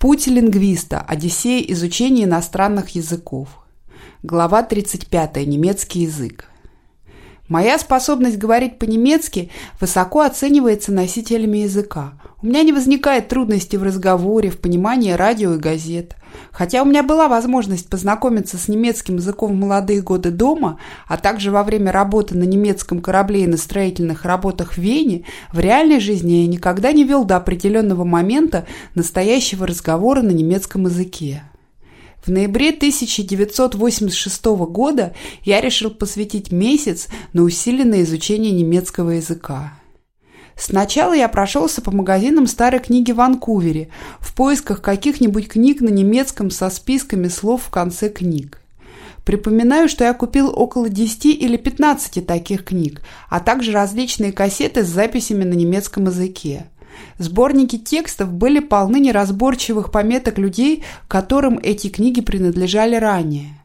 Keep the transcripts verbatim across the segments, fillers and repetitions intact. Путь лингвиста. Одиссей изучения иностранных языков. Глава тридцать пять. Немецкий язык. Моя способность говорить по-немецки высоко оценивается носителями языка. У меня не возникает трудностей в разговоре, в понимании радио и газет. Хотя у меня была возможность познакомиться с немецким языком в молодые годы дома, а также во время работы на немецком корабле и на строительных работах в Вене, в реальной жизни я никогда не вел до определенного момента настоящего разговора на немецком языке. В ноябре тысяча девятьсот восемьдесят шестого года я решил посвятить месяц на усиленное изучение немецкого языка. Сначала я прошелся по магазинам старой книги в Ванкувере в поисках каких-нибудь книг на немецком со списками слов в конце книг. Припоминаю, что я купил около десяти или пятнадцати таких книг, а также различные кассеты с записями на немецком языке. Сборники текстов были полны неразборчивых пометок людей, которым эти книги принадлежали ранее.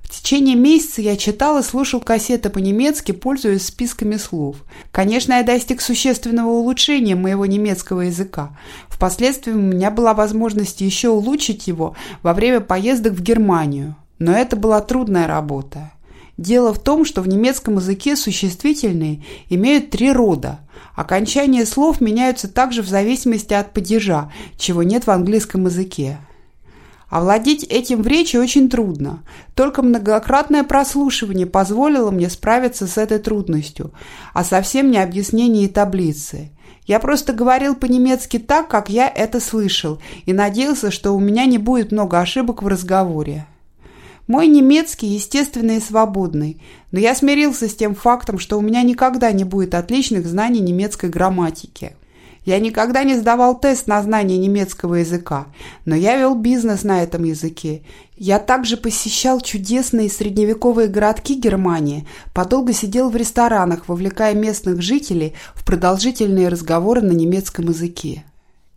В течение месяца я читал и слушал кассеты по-немецки, пользуясь списками слов. Конечно, я достиг существенного улучшения моего немецкого языка. Впоследствии у меня была возможность еще улучшить его во время поездок в Германию. Но это была трудная работа. Дело в том, что в немецком языке существительные имеют три рода. Окончания слов меняются также в зависимости от падежа, чего нет в английском языке. Овладеть этим в речи очень трудно. Только многократное прослушивание позволило мне справиться с этой трудностью, а совсем не объяснение и таблицы. Я просто говорил по-немецки так, как я это слышал, и надеялся, что у меня не будет много ошибок в разговоре. Мой немецкий естественный и свободный, но я смирился с тем фактом, что у меня никогда не будет отличных знаний немецкой грамматики. Я никогда не сдавал тест на знание немецкого языка, но я вел бизнес на этом языке. Я также посещал чудесные средневековые городки Германии, подолгу сидел в ресторанах, вовлекая местных жителей в продолжительные разговоры на немецком языке.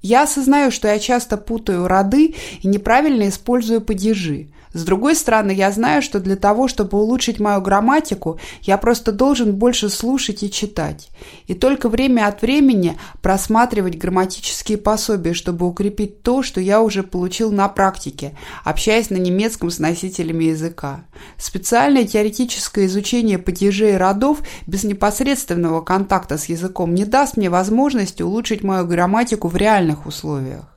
Я осознаю, что я часто путаю роды и неправильно использую падежи. С другой стороны, я знаю, что для того, чтобы улучшить мою грамматику, я просто должен больше слушать и читать. И только время от времени просматривать грамматические пособия, чтобы укрепить то, что я уже получил на практике, общаясь на немецком с носителями языка. Специальное теоретическое изучение падежей и родов без непосредственного контакта с языком не даст мне возможности улучшить мою грамматику в реальных условиях.